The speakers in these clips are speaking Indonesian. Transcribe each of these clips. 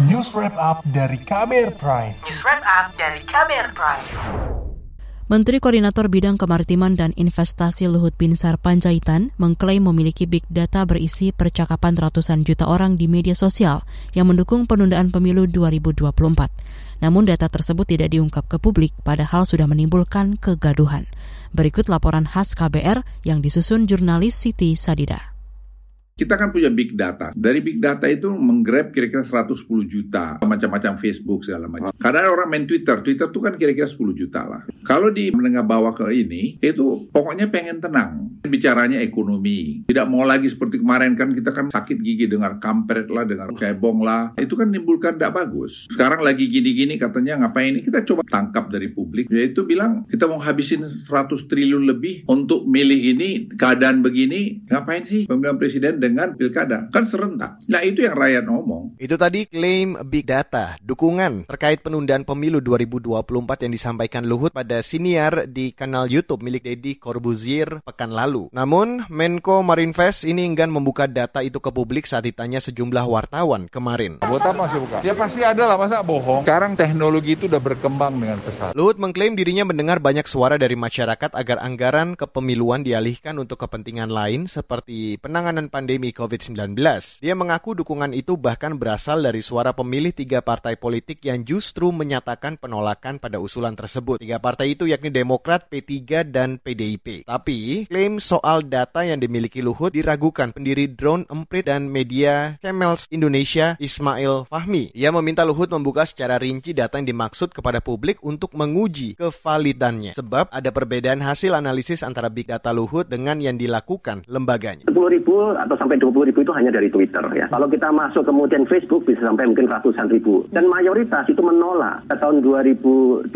News Wrap Up dari KBR Prime. Menteri Koordinator Bidang Kemaritiman dan Investasi Luhut Binsar Pandjaitan mengklaim memiliki big data berisi percakapan ratusan juta orang di media sosial yang mendukung penundaan pemilu 2024. Namun data tersebut tidak diungkap ke publik, padahal sudah menimbulkan kegaduhan. Berikut laporan khas KBR yang disusun jurnalis Siti Sadida. Kita kan punya big data. Dari big data itu menggrab kira-kira 110 juta, macam-macam Facebook segala macam. Karena orang main Twitter, Twitter tuh kan kira-kira 10 juta lah. Kalau di menengah bawah ke ini, itu pokoknya pengen tenang. Bicaranya ekonomi. Tidak mau lagi seperti kemarin kan kita kan sakit gigi dengar kampret lah, dengar cebong lah. Itu kan menimbulkan tidak bagus. Sekarang lagi gini-gini katanya ngapain ini, kita coba tangkap dari publik. Yaitu bilang kita mau habisin 100 triliun lebih untuk milih ini, keadaan begini. Ngapain sih pemilihan presiden dengan pilkada, kan serentak. Nah itu yang rakyat ngomong. Itu tadi klaim big data, dukungan terkait penundaan pemilu 2024 yang disampaikan Luhut pada siniar di kanal YouTube milik Deddy Corbuzier pekan lalu. Namun, Menko Marinvest ini enggan membuka data itu ke publik saat ditanya sejumlah wartawan kemarin. Buat apa sih buka? Ya pasti ada lah, masa bohong? Sekarang teknologi itu udah berkembang dengan pesat. Luhut mengklaim dirinya mendengar banyak suara dari masyarakat agar anggaran kepemiluan dialihkan untuk kepentingan lain seperti penanganan pandemi COVID-19. Dia mengaku dukungan itu bahkan berasal dari suara pemilih tiga partai politik yang justru menyatakan penolakan pada usulan tersebut. Tiga partai itu yakni Demokrat, P3, dan PDIP. Tapi, klaim soal data yang dimiliki Luhut diragukan pendiri Drone Emprit dan media Kemels Indonesia Ismail Fahmi. Ia meminta Luhut membuka secara rinci data yang dimaksud kepada publik untuk menguji kevalidannya. Sebab ada perbedaan hasil analisis antara big data Luhut dengan yang dilakukan lembaganya. 10.000 atau sampai 20.000 itu hanya dari Twitter ya. Kalau kita masuk kemudian Facebook bisa sampai mungkin ratusan ribu. Dan mayoritas itu menolak. Tahun 2021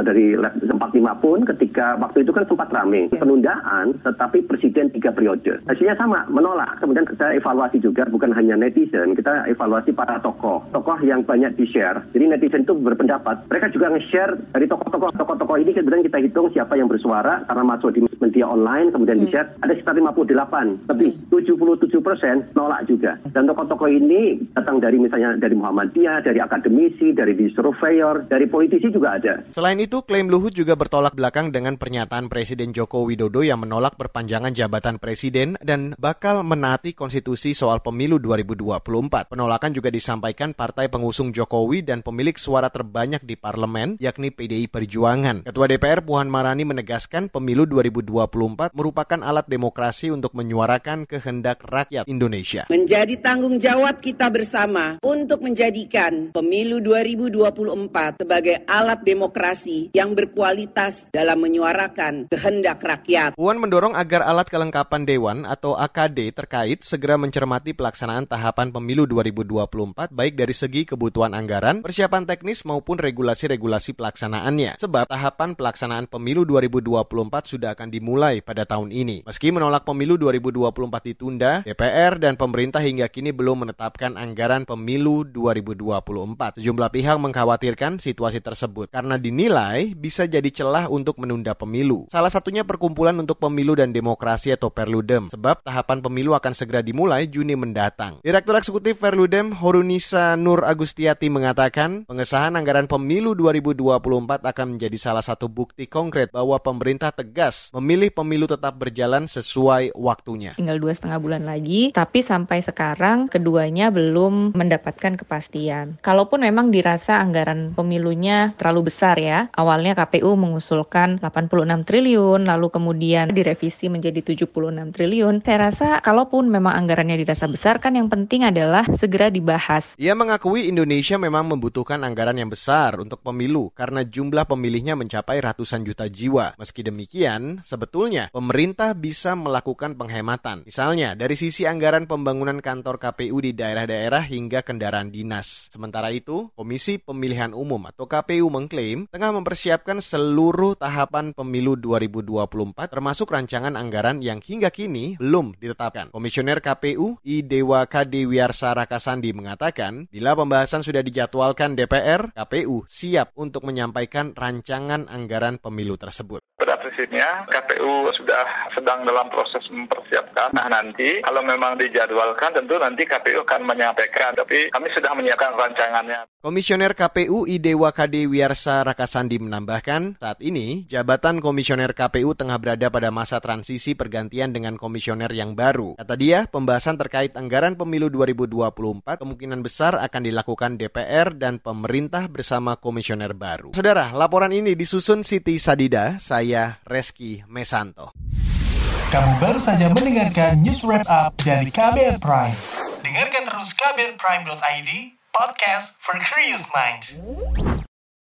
dari Lab 45 pun ketika waktu itu kan sempat ramai penundaan tetapi presiden 3 periode. Hasilnya sama, menolak. Kemudian kita evaluasi juga bukan hanya netizen, kita evaluasi para tokoh yang banyak di-share. Jadi netizen itu berpendapat. Mereka juga nge-share dari tokoh-tokoh ini kemudian kita hitung siapa yang bersuara karena masuk di media online kemudian di-share ada sekitar 58 lebih 77% nolak juga. Dan tokoh-tokoh ini datang dari misalnya dari Muhammadiyah, dari akademisi, dari surveyor, dari politisi juga ada. Selain itu, klaim Luhut juga bertolak belakang dengan pernyataan Presiden Joko Widodo yang menolak perpanjangan jabatan presiden dan bakal menaati konstitusi soal pemilu 2024. Penolakan juga disampaikan partai pengusung Jokowi dan pemilik suara terbanyak di parlemen, yakni PDI Perjuangan. Ketua DPR Puan Maharani menegaskan pemilu 2024 merupakan alat demokrasi untuk menyuarakan kehendak rakyat Indonesia. Menjadi tanggung jawab kita bersama untuk menjadikan pemilu 2024 sebagai alat demokrasi yang berkualitas dalam menyuarakan kehendak rakyat. Puan mendorong agar alat kelengkapan Dewan atau AKD terkait segera mencermati pelaksanaan tahapan pemilu 2024 baik dari segi kebutuhan anggaran, persiapan teknis maupun regulasi-regulasi pelaksanaannya. Sebab tahapan pelaksanaan pemilu 2024 sudah akan dimulai pada tahun ini. Meski menolak pemilu 2024 ditunda, DPR dan pemerintah hingga kini belum menetapkan anggaran pemilu 2024. Sejumlah pihak mengkhawatirkan situasi tersebut karena dinilai bisa jadi celah untuk menunda pemilu. Salah satunya Perkumpulan untuk Pemilu dan Demokrasi atau Perludem, sebab tahapan pemilu akan segera dimulai Juni mendatang. Direktur Eksekutif Perludem Horunisa Nur Agustyati mengatakan, pengesahan anggaran pemilu 2024 akan menjadi salah satu bukti konkret bahwa pemerintah tegas memilih pemilu tetap berjalan sesuai waktunya. Tinggal 2,5 bulan lagi, tapi sampai sekarang keduanya belum mendapatkan kepastian. Kalaupun memang dirasa anggaran pemilunya terlalu besar ya, awalnya KPU mengusulkan 86 triliun, lalu kemudian direvisi menjadi 76 triliun. Saya rasa kalaupun memang anggarannya dirasa besar, kan yang penting adalah segera dibahas. Ia mengakui Indonesia memang membutuhkan anggaran yang besar untuk pemilu, karena jumlah pemilihnya mencapai ratusan juta jiwa. Meski demikian, sebetulnya pemerintah bisa melakukan penghematan. Misalnya, dari sisi anggaran pembangunan kantor KPU di daerah-daerah hingga kendaraan dinas. Sementara itu, Komisi Pemilihan Umum atau KPU mengklaim tengah mempersiapkan seluruh tahapan pemilu 2024 termasuk rancangan anggaran yang hingga kini belum ditetapkan. Komisioner KPU I Dewa Kade Wiarsa Rakasandi mengatakan, bila pembahasan sudah dijadwalkan DPR, KPU siap untuk menyampaikan rancangan anggaran pemilu tersebut. resinnya. KPU sudah sedang dalam proses mempersiapkan. Nah, nanti kalau memang dijadwalkan tentu nanti KPU akan menyampaikan. Tapi kami sudah menyiapkan rancangannya. Komisioner KPU I Dewa Kade Wiarsa Rakasandi menambahkan, saat ini jabatan komisioner KPU tengah berada pada masa transisi pergantian dengan komisioner yang baru. Kata dia, pembahasan terkait anggaran pemilu 2024 kemungkinan besar akan dilakukan DPR dan pemerintah bersama komisioner baru. Saudara, laporan ini disusun Siti Sadida, saya Reski Mesanto. Kamu baru saja mendengarkan News Wrap Up dari KBR Prime. Dengarkan terus kbrprime.id, podcast for curious minds.